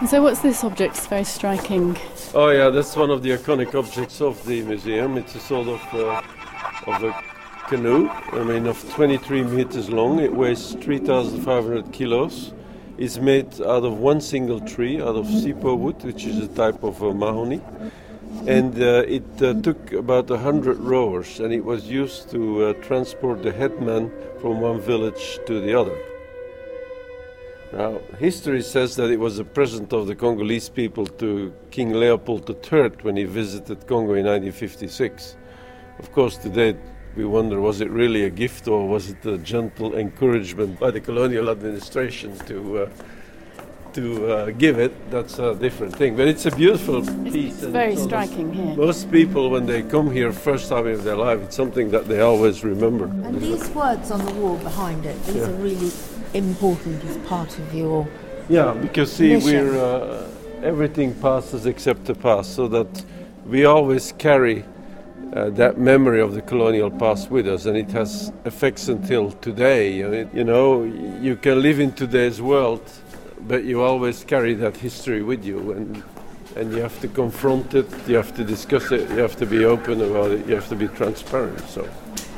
And so what's this object? It's very striking. Oh yeah, that's one of the iconic objects of the museum. It's a sort of a canoe, I mean of 23 meters long. It weighs 3,500 kilos. It's made out of one single tree, out of sipo wood, which is a type of mahogany. And it took about 100 rowers, and it was used to transport the headman from one village to the other. Now, history says that it was a present of the Congolese people to King Leopold III when he visited Congo in 1956. Of course, today we wonder, was it really a gift or was it a gentle encouragement by the colonial administration to give it? That's a different thing, but it's a beautiful piece. It's very striking here. Most people, when they come here first time in their life, it's something that they always remember. And these words on the wall behind it, these are really important as part of your because see, mission. We're everything passes except the past, so that we always carry that memory of the colonial past with us, and it has effects until today. You know, you can live in today's world, but you always carry that history with you, and you have to confront it, you have to discuss it, you have to be open about it, you have to be transparent. So,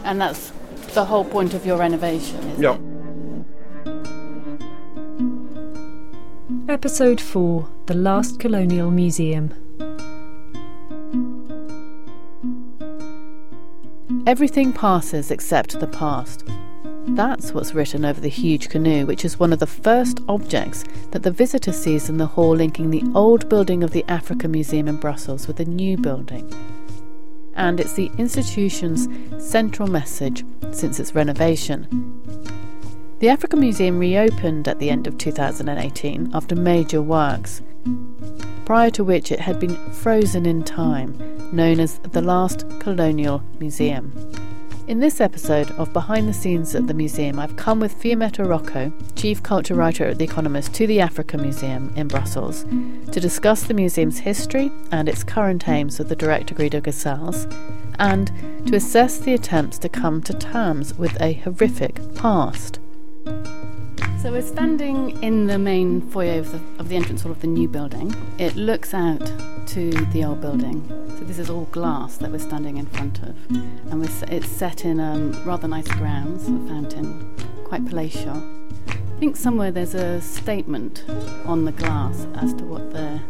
and that's the whole point of your renovation, isn't it? Episode 4, The Last Colonial Museum. Everything passes except the past. That's what's written over the huge canoe, which is one of the first objects that the visitor sees in the hall linking the old building of the Africa Museum in Brussels with the new building. And it's the institution's central message since its renovation. The Africa Museum reopened at the end of 2018 after major works, prior to which it had been frozen in time, known as the Last Colonial Museum. In this episode of Behind the Scenes at the Museum, I've come with Fiammetta Rocco, Chief Culture Writer at The Economist, to the Africa Museum in Brussels to discuss the museum's history and its current aims with the director Guido Gryseels, and to assess the attempts to come to terms with a horrific past. So we're standing in the main foyer of the entrance hall of the new building. It looks out to the old building. So this is all glass that we're standing in front of. And it's set in rather nice grounds, a fountain, quite palatial. I think somewhere there's a statement on the glass as to what they're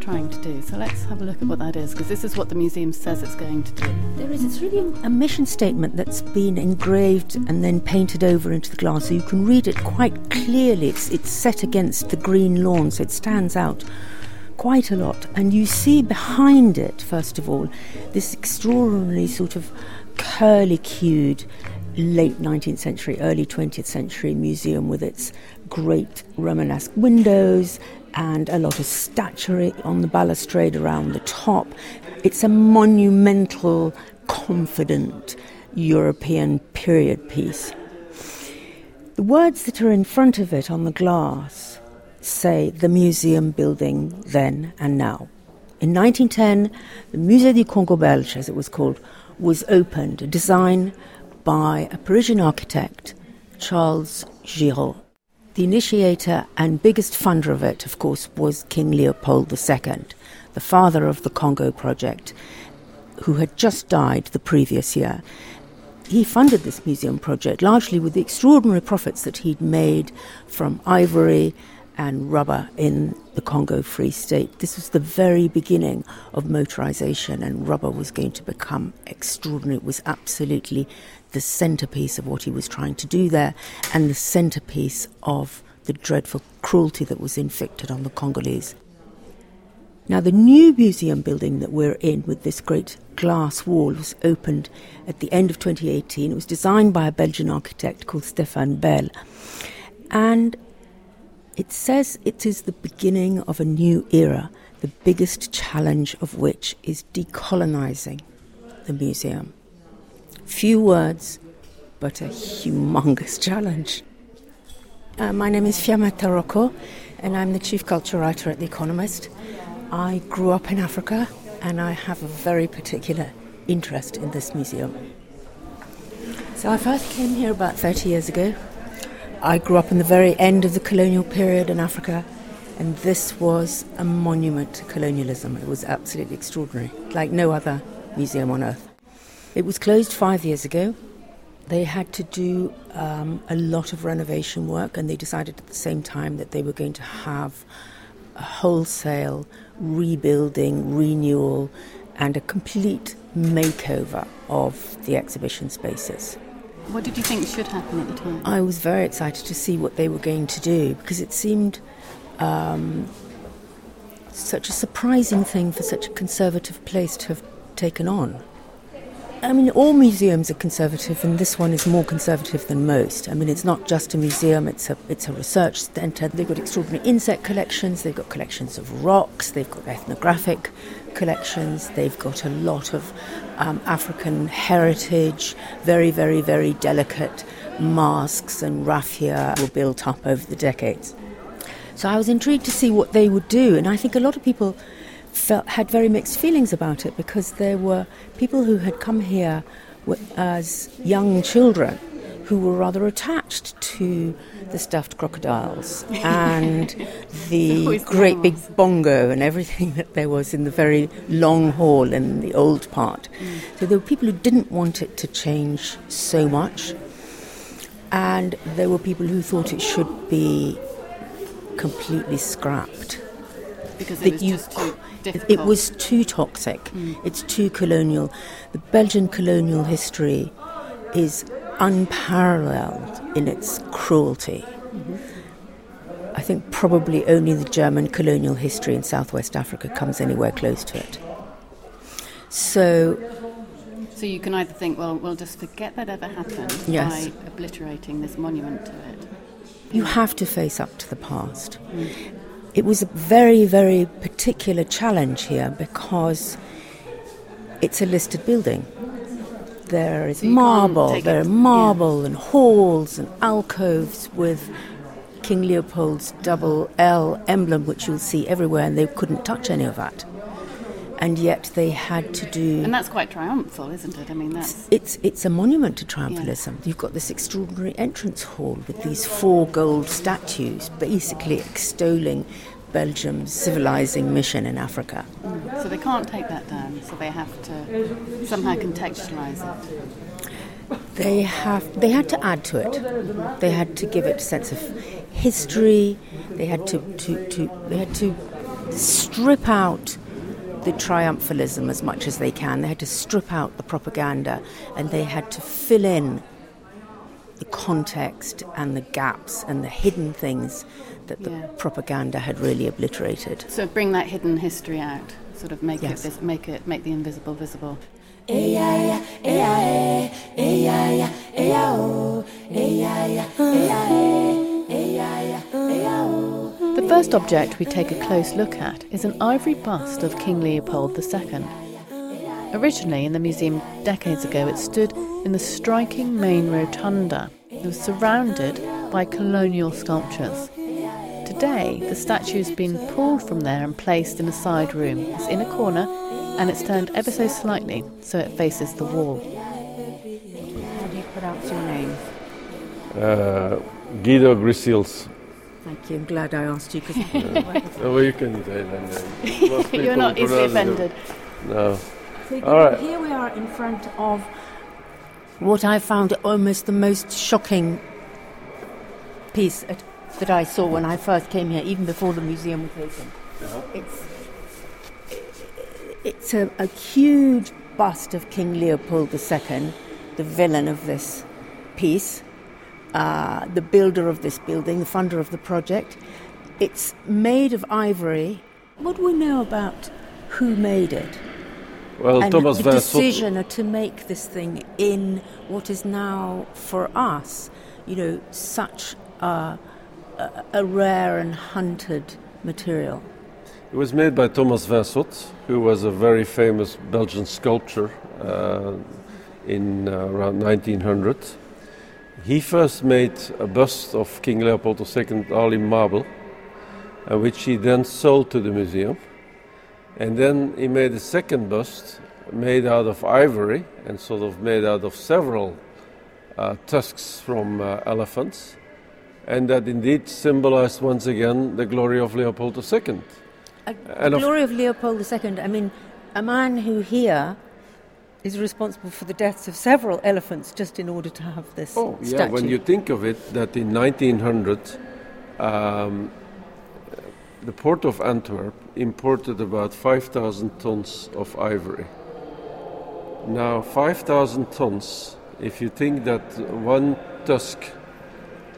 trying to do. So let's have a look at what that is, because this is what the museum says it's going to do. It's really a mission statement that's been engraved and then painted over into the glass, so you can read it quite clearly. It's set against the green lawn, so it stands out quite a lot. And you see behind it, first of all, this extraordinarily sort of curlicued late 19th century, early 20th century museum with its great Romanesque windows and a lot of statuary on the balustrade around the top. It's a monumental, confident European period piece. The words that are in front of it on the glass say the museum building then and now. In 1910, the Musée du Congo Belge, as it was called, was opened, a design by a Parisian architect, Charles Giraud. The initiator and biggest funder of it, of course, was King Leopold II, the father of the Congo project, who had just died the previous year. He funded this museum project largely with the extraordinary profits that he'd made from ivory and rubber in the Congo Free State. This was the very beginning of motorization, and rubber was going to become extraordinary. It was absolutely the centerpiece of what he was trying to do there, and the centerpiece of the dreadful cruelty that was inflicted on the Congolese. Now, the new museum building that we're in, with this great glass wall, was opened at the end of 2018. It was designed by a Belgian architect called Stefan Bell, and it says it is the beginning of a new era, the biggest challenge of which is decolonizing the museum. Few words, but a humongous challenge. My name is Fiammetta Rocco, and I'm the Chief Culture Writer at The Economist. I grew up in Africa, and I have a very particular interest in this museum. So I first came here about 30 years ago. I grew up in the very end of the colonial period in Africa, And this was a monument to colonialism. It was absolutely extraordinary, like no other museum on earth. It was closed 5 years ago. They had to do a lot of renovation work, and they decided at the same time that they were going to have a wholesale rebuilding, renewal, and a complete makeover of the exhibition spaces. What did you think should happen at the time? I was very excited to see what they were going to do, because it seemed such a surprising thing for such a conservative place to have taken on. I mean, all museums are conservative, and this one is more conservative than most. I mean, it's not just a museum, it's a research centre. They've got extraordinary insect collections, they've got collections of rocks, they've got ethnographic collections, they've got a lot of African heritage, very, very, very delicate masks and raffia were built up over the decades. So I was intrigued to see what they would do, and I think a lot of people had very mixed feelings about it, because there were people who had come here as young children who were rather attached to the stuffed crocodiles and the great big bongo and everything that there was in the very long hall in the old part. So there were people who didn't want it to change so much, and there were people who thought it should be completely scrapped. Because it was just too difficult. It was too toxic. It's too colonial. The Belgian colonial history is unparalleled in its cruelty. I think probably only the German colonial history in Southwest Africa comes anywhere close to it. So you can either think, well, we'll just forget that ever happened, yes, by obliterating this monument to it. You have to face up to the past. It was a very, very particular challenge here, because it's a listed building. There is marble, and halls and alcoves with King Leopold's double L emblem, which you'll see everywhere, and they couldn't touch any of that. And yet they had to do... And that's quite triumphal, isn't it? I mean, that's... It's a monument to triumphalism. Yeah. You've got this extraordinary entrance hall with these four gold statues basically extolling Belgium's civilising mission in Africa. So they can't take that down, so they have to somehow contextualise it. They had to add to it. They had to give it a sense of history. They had to strip out the triumphalism as much as they can. They had to strip out the propaganda, and they had to fill in the context and the gaps and the hidden things that the propaganda had really obliterated. So bring that hidden history out, sort of make make the invisible visible. The first object we take a close look at is an ivory bust of King Leopold II. Originally in the museum decades ago, it stood in the striking main rotunda. It was surrounded by colonial sculptures. Today, the statue has been pulled from there and placed in a side room. It's in a corner, and it's turned ever so slightly so it faces the wall. How do you pronounce your name? Guido Gryseels. Thank you. I'm glad I asked you. Cause well, you can say that. You're not easily offended. No. So here we are in front of what I found almost the most shocking piece that I saw when I first came here, even before the museum was opened. It's a huge bust of King Leopold II, the villain of this piece. The builder of this building, the funder of the project. It's made of ivory. What do we know about who made it? Well, and Thomas Versot. The decision to make this thing in what is now, for us, such a rare and hunted material. It was made by Thomas Versot, who was a very famous Belgian sculptor in around 1900. He first made a bust of King Leopold II, all in marble, which he then sold to the museum. And then he made a second bust made out of ivory and sort of made out of several tusks from elephants. and that indeed symbolized once again the glory of Leopold II. The glory of Leopold II, I mean, a man who here is responsible for the deaths of several elephants just in order to have this statue. Yeah, when you think of it, that in 1900, the port of Antwerp imported about 5,000 tons of ivory. Now, 5,000 tons, if you think that one tusk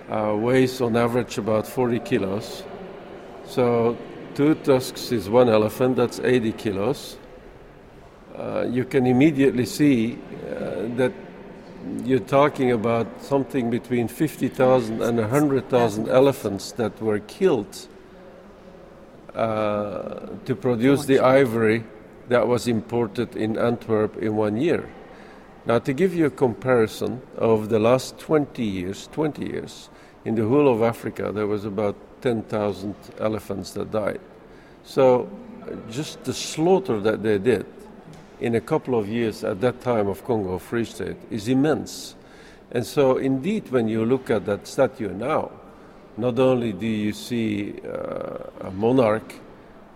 weighs on average about 40 kilos, so two tusks is one elephant, that's 80 kilos. You can immediately see that you're talking about something between 50,000 and 100,000 elephants that were killed to produce the ivory that was imported in Antwerp in 1 year. Now, to give you a comparison, over the last 20 years, in the whole of Africa, there was about 10,000 elephants that died. So just the slaughter that they did in a couple of years at that time of Congo Free State is immense. And so indeed, when you look at that statue now, not only do you see a monarch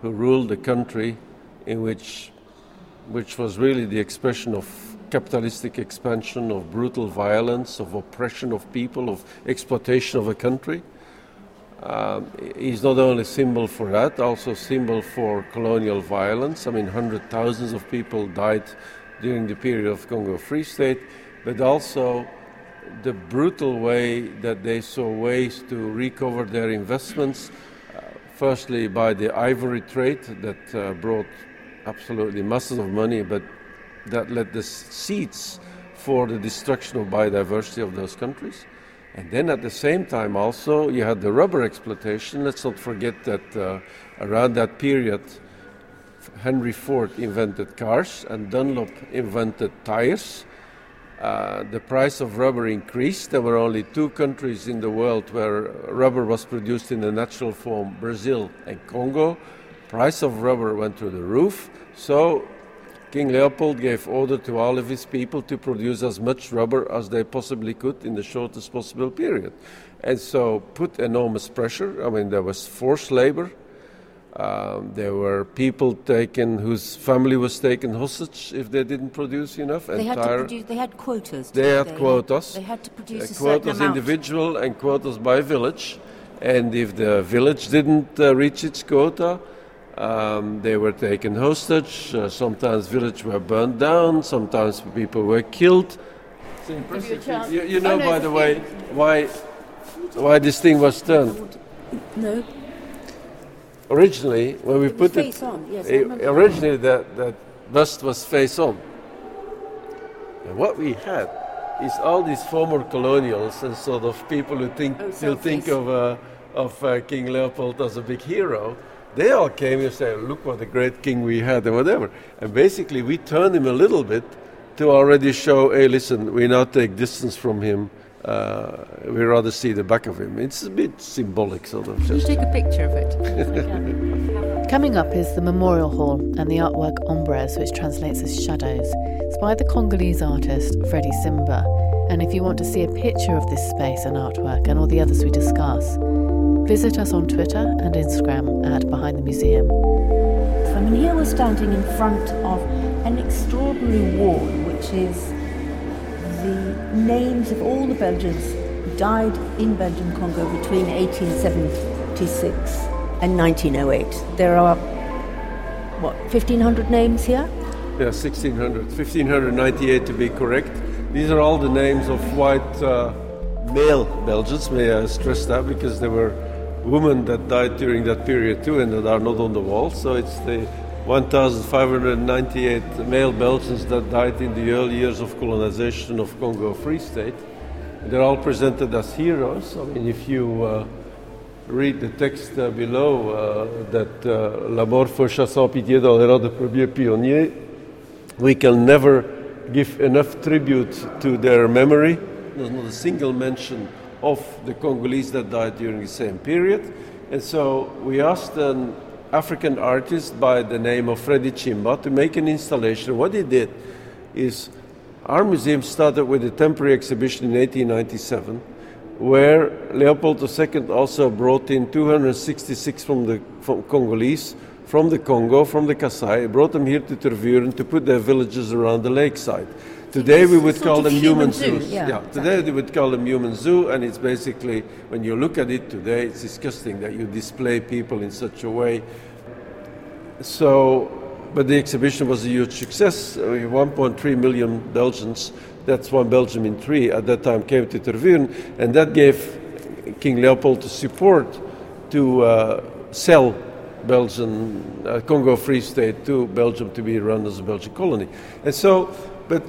who ruled the country in which was really the expression of capitalistic expansion, of brutal violence, of oppression of people, of exploitation of a country. He's not only a symbol for that, also a symbol for colonial violence. I mean, hundreds, thousands of people died during the period of Congo Free State, but also the brutal way that they saw ways to recover their investments, firstly by the ivory trade that brought absolutely masses of money, but that led the seeds for the destruction of biodiversity of those countries. And then at the same time also, you had the rubber exploitation. Let's not forget that around that period, Henry Ford invented cars and Dunlop invented tires. The price of rubber increased. There were only two countries in the world where rubber was produced in the natural form, Brazil and Congo. Price of rubber went through the roof. So King Leopold gave order to all of his people to produce as much rubber as they possibly could in the shortest possible period. And so put enormous pressure. I mean, there was forced labor. There were people taken whose family was taken hostage if they didn't produce enough. They had quotas. They had quotas. They had to produce a certain amount. Quotas individual and quotas by village. And if the village didn't reach its quota, they were taken hostage. Sometimes villages were burned down. Sometimes people were killed. It's impressive. You know, by the way, why this thing was turned? No. Originally, when we put it, face on. Yes, originally that bust was face on. And what we had is all these former colonials and sort of people who think of King Leopold as a big hero. They all came and said, look what a great king we had and whatever. And basically we turned him a little bit to already show, hey, listen, we now take distance from him. We rather see the back of him. It's a bit symbolic, sort of. Just. You take a picture of it. Coming up is the Memorial Hall and the artwork Ombres, which translates as shadows. It's by the Congolese artist Freddy Tsimba. And if you want to see a picture of this space and artwork and all the others we discuss, visit us on Twitter and Instagram at Behind the Museum. I mean, here we're standing in front of an extraordinary wall, which is the names of all the Belgians who died in Belgian Congo between 1876 and 1908. There are, 1,500 names here? There are 1,600, 1,598 to be correct. These are all the names of white male Belgians, may I stress that, because there were women that died during that period too and that are not on the wall. So it's the 1,598 male Belgians that died in the early years of colonization of Congo Free State. They're all presented as heroes. I mean, if you read the text below that la mort fut chassant pitié dans les rangs des premiers pionniers, we can never give enough tribute to their memory. There's not a single mention of the Congolese that died during the same period. And so we asked an African artist by the name of Freddy Tsimba to make an installation. What he did is, our museum started with a temporary exhibition in 1897 where Leopold II also brought in 266 from Congolese, from the Congo, from the Kasai, brought them here to Tervuren to put their villages around the lakeside. Today we would call them human zoos. Today we would call them human zoo, and it's basically, when you look at it today, it's disgusting that you display people in such a way. So, but the exhibition was a huge success. 1.3 million Belgians, that's one Belgian in three at that time, came to Tervuren, and that gave King Leopold the support to sell Belgian, Congo Free State to Belgium to be run as a Belgian colony. And so, but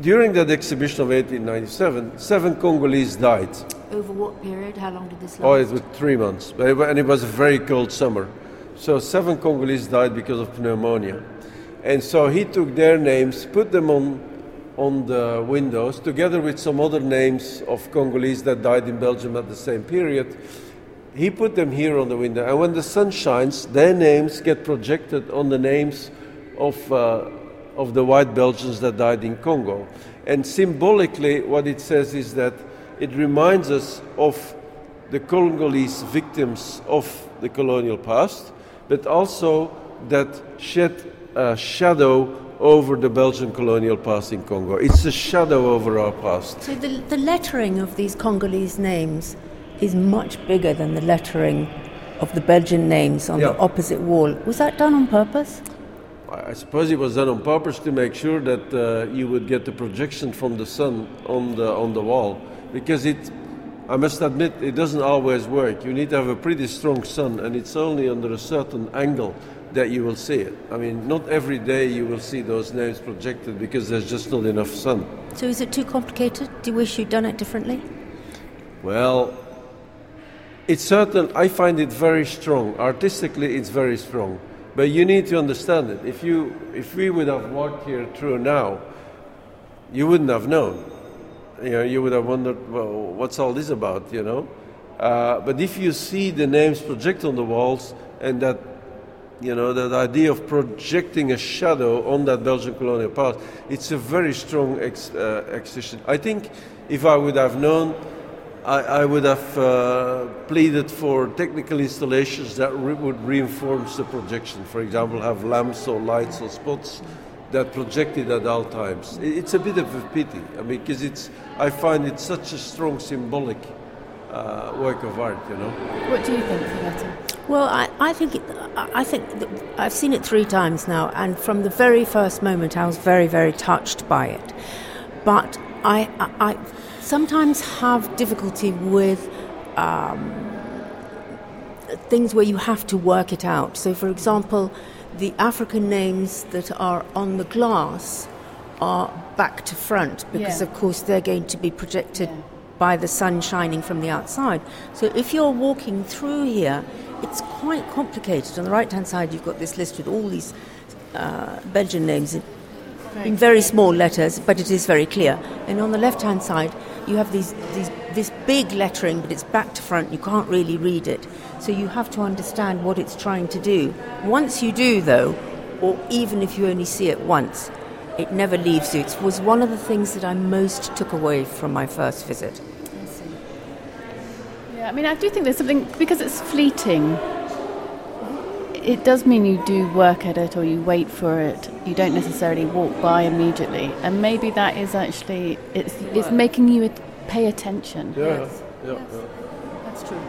during that exhibition of 1897, 7 Congolese died. Over what period? How long did this last? Oh, it was 3 months. And it was a very cold summer. So 7 Congolese died because of pneumonia. And so he took their names, put them on the windows, together with some other names of Congolese that died in Belgium at the same period. He put them here on the window. And when the sun shines, their names get projected on the names of the white Belgians that died in Congo. And symbolically, what it says is that it reminds us of the Congolese victims of the colonial past, but also that shed a shadow over the Belgian colonial past in Congo. It's a shadow over our past. So the lettering of these Congolese names is much bigger than the lettering of the Belgian names on the opposite wall. Was that done on purpose? I suppose it was done on purpose to make sure that you would get the projection from the sun on the wall, because I must admit, it doesn't always work. You need to have a pretty strong sun, and it's only under a certain angle that you will see it. I mean, not every day you will see those names projected because there's just not enough sun. So is it too complicated? Do you wish you'd done it differently? Well, I find it very strong. Artistically, it's very strong. But you need to understand it. If we would have walked here through now, you wouldn't have known. You would have wondered, well, what's all this about, But if you see the names projected on the walls, and that, that idea of projecting a shadow on that Belgian colonial past, it's a very strong exhibition. I think if I would have known, I would have pleaded for technical installations that would reinforce the projection. For example, have lamps or lights or spots that projected at all times. It's a bit of a pity, because I find it such a strong symbolic work of art, What do you think, Fiammetta? Well, I think I've seen it 3 times now, and from the very first moment, I was very, very touched by it. But I sometimes have difficulty with things where you have to work it out. So, for example, the African names that are on the glass are back to front because, of course, they're going to be projected by the sun shining from the outside. So if you're walking through here, it's quite complicated. On the right-hand side, you've got this list with all these Belgian names in very small letters, but it is very clear. And on the left-hand side, you have this big lettering, but it's back to front. You can't really read it. So you have to understand what it's trying to do. Once you do, though, or even if you only see it once, it never leaves you. It was one of the things that I most took away from my first visit. I see. Yeah, I do think there's something, because it's fleeting, it does mean you do work at it or you wait for it. You don't necessarily walk by immediately. And maybe that is actually, it's making you pay attention. Yeah. That's true.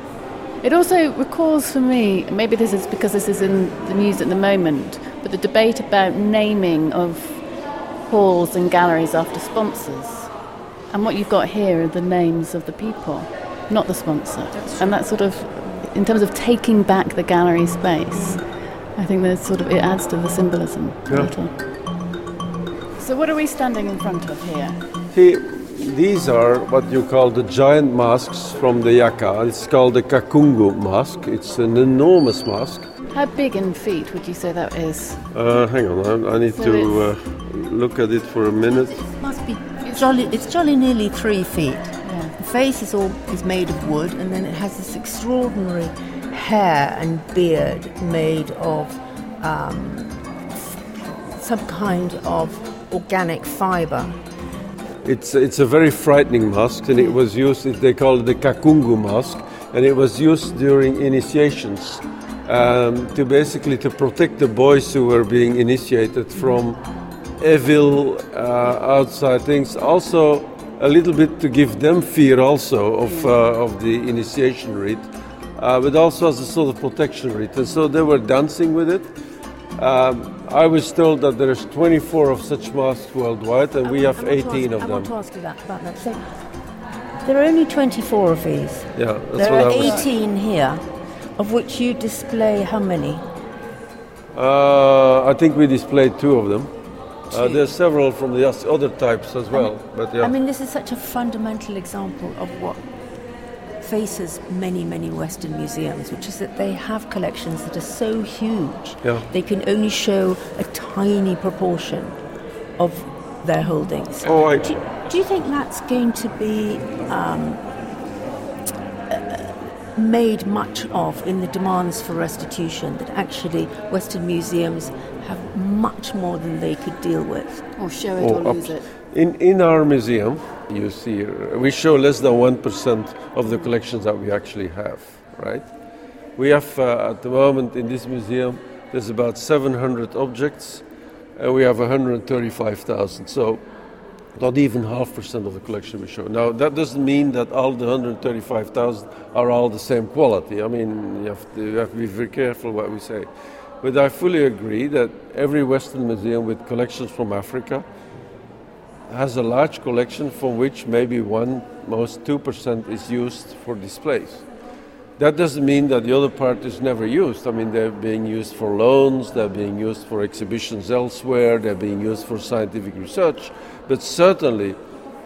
It also recalls for me, maybe this is because this is in the news at the moment, but the debate about naming of halls and galleries after sponsors. And what you've got here are the names of the people, not the sponsor. And that sort of, in terms of taking back the gallery space, I think there's sort of, it adds to the symbolism a little. So what are we standing in front of here? These are what you call the giant masks from the Yaka. It's called the Kakungu mask. It's an enormous mask. How big in feet would you say that is? Hang on, I need to look at it for a minute. It must be jolly nearly 3 feet. Yeah. The face is made of wood, and then it has this extraordinary hair and beard made of some kind of organic fibre. It's a very frightening mask, and it was used, they call it the Kakungu mask, and it was used during initiations to basically to protect the boys who were being initiated from evil outside things. Also, a little bit to give them fear also of the initiation rite, but also as a sort of protection rite. And so they were dancing with it. I was told that there's 24 of such masks worldwide, and we have 18 of them. I want to ask you about that. So there are only 24 of these. Yeah, that's what I was told. There are 18 here, of which you display how many? I think we displayed 2 of them. There are several from the other types as well. I mean, this is such a fundamental example of what faces many Western museums, which is that they have collections that are so huge, they can only show a tiny proportion of their holdings. Do you think that's going to be made much of in the demands for restitution, that actually Western museums have much more than they could deal with? Or show it or lose it? In our museum, you see, we show less than 1% of the collections that we actually have, right? We have, at the moment, in this museum, there's about 700 objects, and we have 135,000, so not even 0.5% of the collection we show. Now, that doesn't mean that all the 135,000 are all the same quality. I mean, you have to be very careful what we say. But I fully agree that every Western museum with collections from Africa has a large collection from which maybe 2% is used for displays. That doesn't mean that the other part is never used. I mean, they're being used for loans, they're being used for exhibitions elsewhere, they're being used for scientific research. But certainly,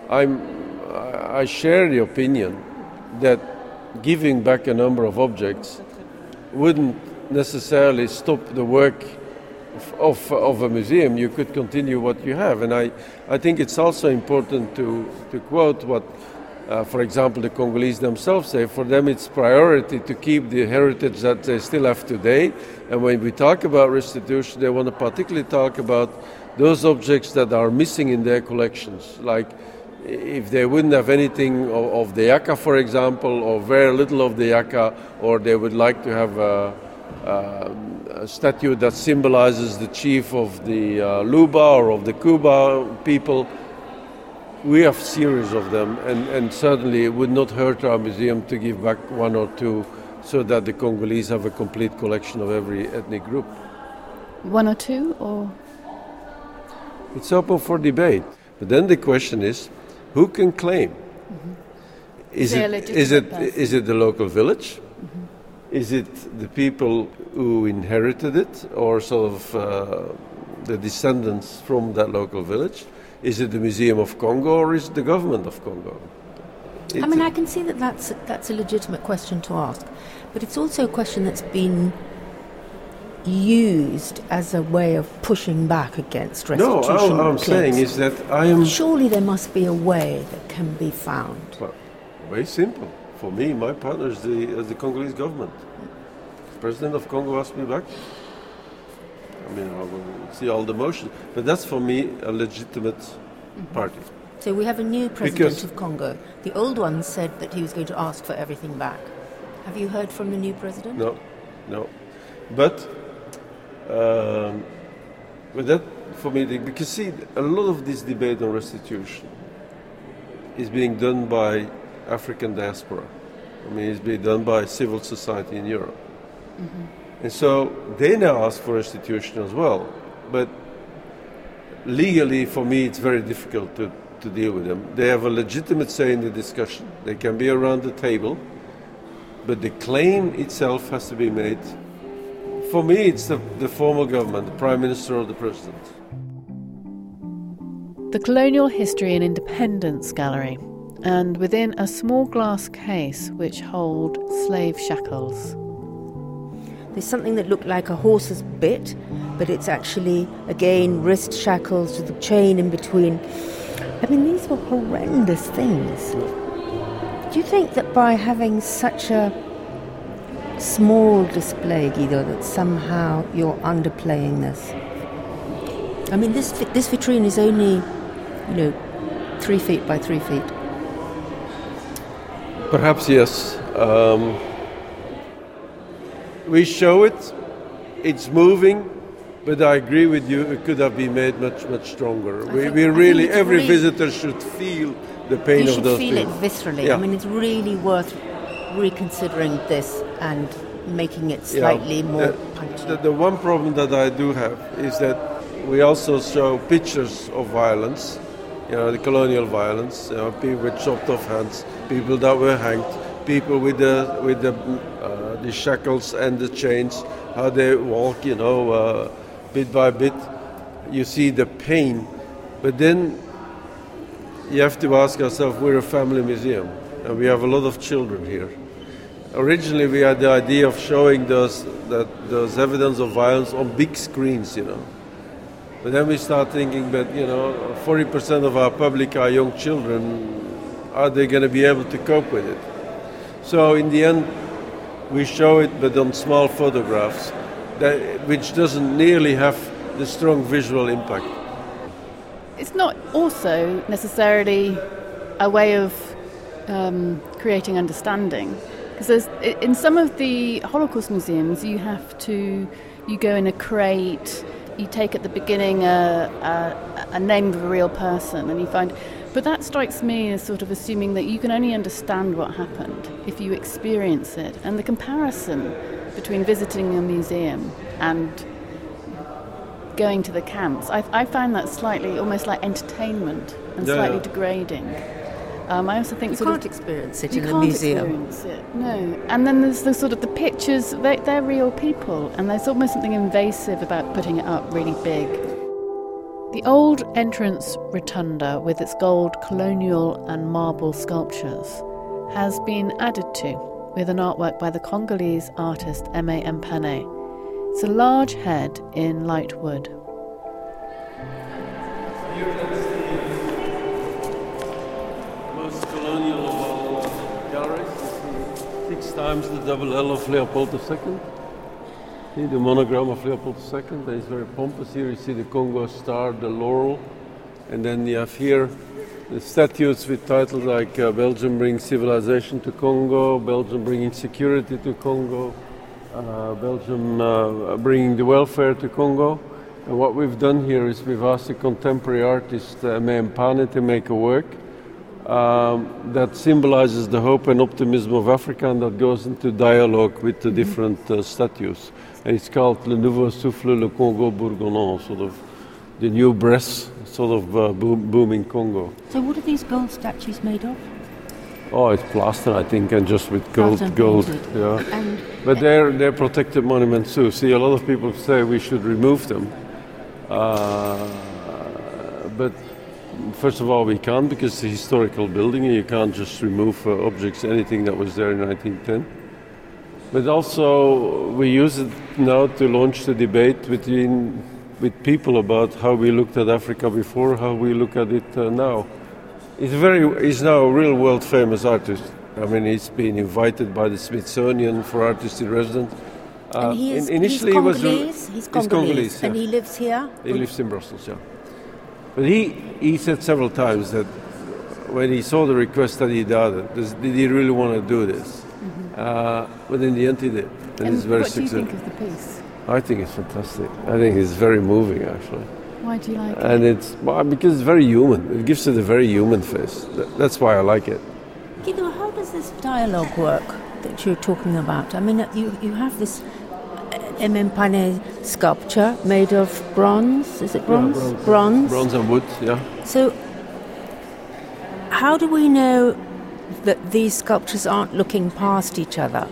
I share the opinion that giving back a number of objects wouldn't necessarily stop the work of a museum. You could continue what you have, and I think it's also important to quote what, for example, the Congolese themselves say. For them, it's priority to keep the heritage that they still have today, and when we talk about restitution, they want to particularly talk about those objects that are missing in their collections, like if they wouldn't have anything of the Yaka, for example, or very little of the Yaka, or they would like to have a statue that symbolizes the chief of the Luba or of the Kuba people. We have series of them, and certainly it would not hurt our museum to give back 1 or 2 so that the Congolese have a complete collection of every ethnic group. 1 or 2, or? It's open for debate. But then the question is, who can claim? Mm-hmm. Is it the local village? Mm-hmm. Is it the people who inherited it, or sort of the descendants from that local village? Is it the Museum of Congo, or is it the government of Congo? I can see that that's a legitimate question to ask, but it's also a question that's been used as a way of pushing back against restitution. No, what I'm saying is that I am... Surely there must be a way that can be found. Well, very simple. For me, my partner is the Congolese government. The president of Congo asked me back. I mean, I will see all the motions. But that's for me a legitimate party. So we have a new president of Congo. The old one said that he was going to ask for everything back. Have you heard from the new president? No. But that for me, because see, a lot of this debate on restitution is being done by African diaspora. I mean, it's being done by civil society in Europe. Mm-hmm. And so they now ask for restitution as well. But legally, for me, it's very difficult to deal with them. They have a legitimate say in the discussion. They can be around the table, but the claim itself has to be made. For me, it's the formal government, the prime minister or the president. The Colonial History and Independence Gallery. And within a small glass case which hold slave shackles. There's something that looked like a horse's bit, but it's actually, again, wrist shackles with a chain in between. I mean, these were horrendous things. Do you think that by having such a small display, Guido, that somehow you're underplaying this? I mean, this vitrine is only, 3 feet by 3 feet? Perhaps, yes. We show it, it's moving, but I agree with you, it could have been made much, much stronger. Every visitor should feel the pain of those things. You should feel it viscerally. Yeah. I mean, it's really worth reconsidering this and making it slightly more punchy. The one problem that I do have is that we also show pictures of violence, the colonial violence, people with chopped off hands, people that were hanged, people with the shackles and the chains, how they walk, bit by bit. You see the pain, but then you have to ask yourself, we're a family museum, and we have a lot of children here. Originally, we had the idea of showing those evidence of violence on big screens, But then we start thinking that, 40% of our public are young children. Are they going to be able to cope with it? So in the end, we show it, but on small photographs, which doesn't nearly have the strong visual impact. It's not also necessarily a way of creating understanding. Because in some of the Holocaust museums, you go in a crate, you take at the beginning a name of a real person, and you find... But that strikes me as sort of assuming that you can only understand what happened if you experience it. And the comparison between visiting a museum and going to the camps, I found that slightly, almost like entertainment, and slightly degrading. I also think you can't experience it in a museum. You can't experience it, no. And then there's the sort of the pictures, they're real people, and there's almost something invasive about putting it up really big. The old entrance rotunda with its gold colonial and marble sculptures has been added to with an artwork by the Congolese artist Aimé Mpane. It's a large head in light wood. Here the most colonial of all galleries. 6 times the double L of Leopold II. See the monogram of Leopold II, that is very pompous. Here you see the Congo star, the laurel, and then you have here the statues with titles like Belgium brings civilization to Congo, Belgium bringing security to Congo, Belgium bringing the welfare to Congo. And what we've done here is we've asked the contemporary artist Aimé Mpane to make a work that symbolizes the hope and optimism of Africa, and that goes into dialogue with the different statues. And it's called Le Nouveau Souffle, Le Congo Bourgogneau, sort of the new breath, sort of booming Congo. So what are these gold statues made of? Oh, it's plaster, I think, and just with gold. Yeah. But they're protected monuments too. See, a lot of people say we should remove them. But first of all, we can't, because it's a historical building, and you can't just remove objects, anything that was there in 1910. But also, we use it now to launch the debate with people about how we looked at Africa before, how we look at it now. He's now a real world-famous artist. I mean, he's been invited by the Smithsonian for Artist in Residence. And initially, he's Congolese. And he lives here? He lives in Brussels, yeah. But he said several times that when he saw the request that he doubted, did he really want to do this? But in the end, he did. And it's very successful. What do you think of the piece? I think it's fantastic. I think it's very moving, actually. Why do you like it? And because it's very human. It gives it a very human face. That's why I like it. Guido, how does this dialogue work that you're talking about? I mean, you have this Aimé Mpane sculpture made of bronze. Is it bronze? Yeah, bronze. Bronze and wood, yeah. So, how do we know that these sculptures aren't looking past each other?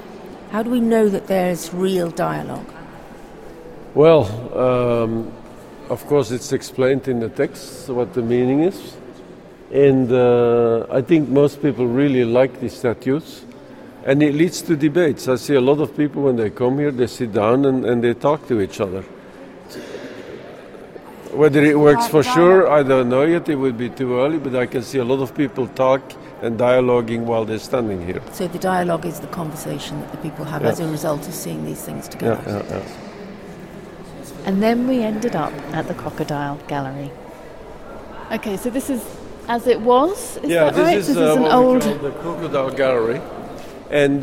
How do we know that there's real dialogue? Well, of course it's explained in the text what the meaning is. And I think most people really like these statues. And it leads to debates. I see a lot of people when they come here, they sit down and they talk to each other. Whether it works for sure, I don't know yet. It would be too early, but I can see a lot of people talk and dialoguing while they're standing here. So the dialogue is the conversation that the people have as a result of seeing these things together. And then we ended up at the Crocodile Gallery. Okay, so this is as it was? This is the Crocodile Gallery. And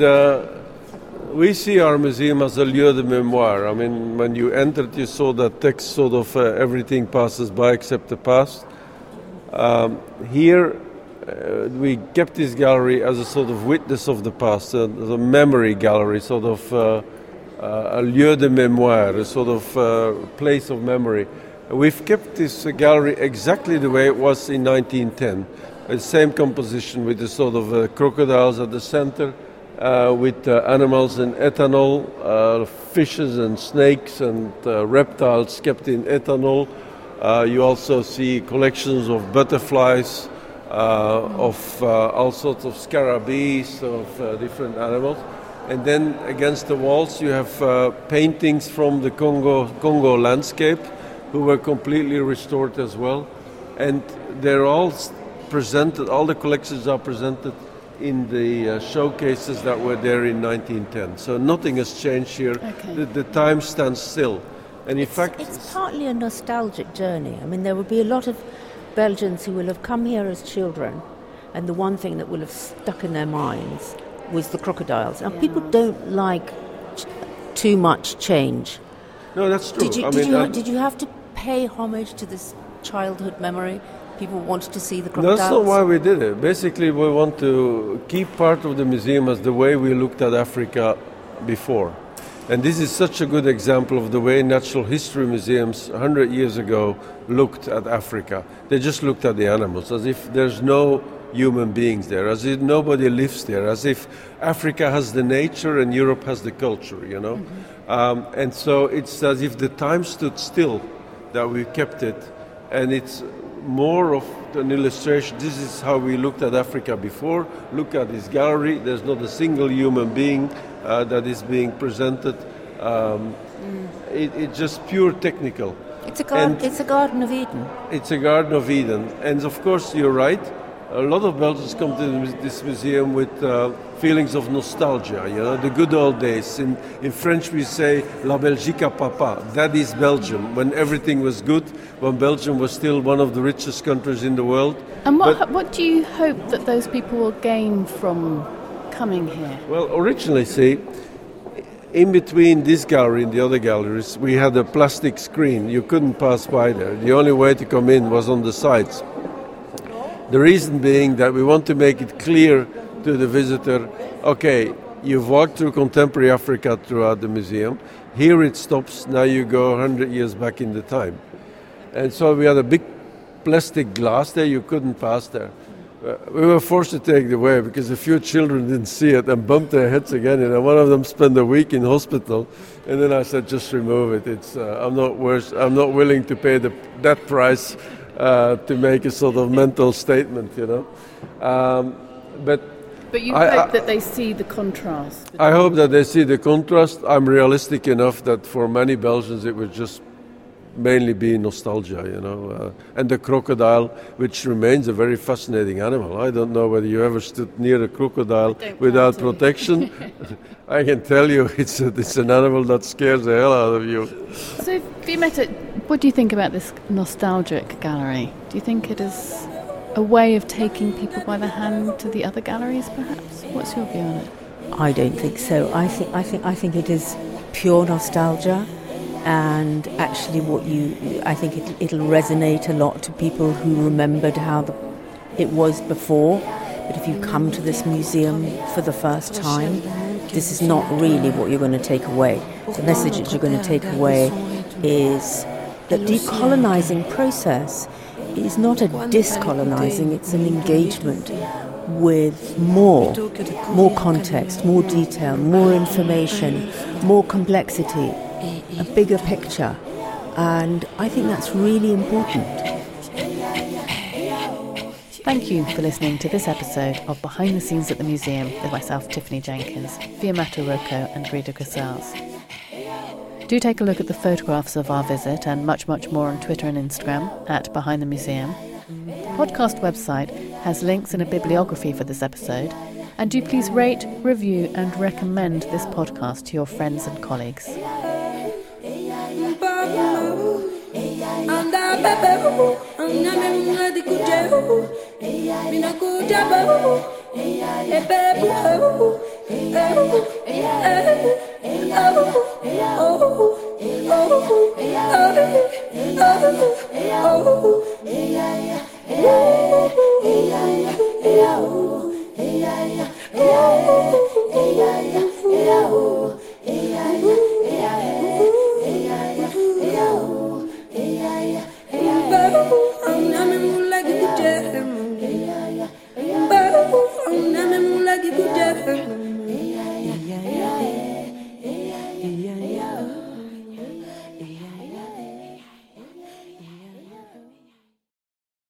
we see our museum as a lieu de mémoire. I mean, when you entered, you saw that text, sort of everything passes by except the past. Here, we kept this gallery as a sort of witness of the past, the memory gallery, sort of a lieu de mémoire, a sort of place of memory. We've kept this gallery exactly the way it was in 1910. The same composition with the sort of crocodiles at the center, with animals in ethanol, fishes and snakes and reptiles kept in ethanol. You also see collections of butterflies, of all sorts of scarabs, of different animals. And then against the walls you have paintings from the Congo landscape who were completely restored as well. And they're all presented, all the collections are presented in the showcases that were there in 1910. So nothing has changed here. Okay. The time stands still. And in fact... It's partly a nostalgic journey. I mean, there will be a lot of Belgians who will have come here as children, and the one thing that will have stuck in their minds was the crocodiles. Now, people don't like too much change. No, that's true. Did you have to pay homage to this childhood memory? People wanted to see the crocodiles. No, that's not why we did it. Basically, we want to keep part of the museum as the way we looked at Africa before. And this is such a good example of the way natural history museums 100 years ago looked at Africa. They just looked at the animals as if there's no human beings there, as if nobody lives there, as if Africa has the nature and Europe has the culture, you know. Mm-hmm. And so it's as if the time stood still that we kept it, and it's more of an illustration. This is how we looked at Africa before. Look at this gallery. There's not a single human being that is being presented. It's just pure technical. It's a Garden of Eden. It's a Garden of Eden. And of course, you're right. A lot of Belgians come to this museum with feelings of nostalgia, you know, the good old days. In French we say, La Belgique à papa, that is Belgium, when everything was good, when Belgium was still one of the richest countries in the world. And what do you hope that those people will gain from coming here? Well, originally, see, in between this gallery and the other galleries, we had a plastic screen. You couldn't pass by there. The only way to come in was on the sides. The reason being that we want to make it clear to the visitor, okay, you've walked through contemporary Africa throughout the museum. Here it stops, now you go 100 years back in the time. And so we had a big plastic glass there, you couldn't pass there. We were forced to take it away because a few children didn't see it and bumped their heads again, and one of them spent a week in hospital. And then I said, just remove it. I'm not willing to pay that price. To make a sort of mental statement, you know. But you hope that they see the contrast. I hope that they see the contrast. I'm realistic enough that for many Belgians it would just mainly be nostalgia, you know. And the crocodile, which remains a very fascinating animal. I don't know whether you ever stood near a crocodile without protection. I can tell you it's an animal that scares the hell out of you. So, Fiammetta, what do you think about this nostalgic gallery? Do you think it is a way of taking people by the hand to the other galleries, perhaps? What's your view on it? I don't think so. I think it is pure nostalgia, and actually, it'll resonate a lot to people who remembered how it was before. But if you come to this museum for the first time, this is not really what you're going to take away. The message that you're going to take away is that decolonizing process is not a discolonizing, it's an engagement with more context, more detail, more information, more complexity, a bigger picture. And I think that's really important. Thank you for listening to this episode of Behind the Scenes at the Museum with myself, Tiffany Jenkins, Fiammetta Rocco and Guido Gryseels. Do take a look at the photographs of our visit and much, much more on Twitter and Instagram at Behind the Museum. The podcast website has links and a bibliography for this episode. And do please rate, review and recommend this podcast to your friends and colleagues.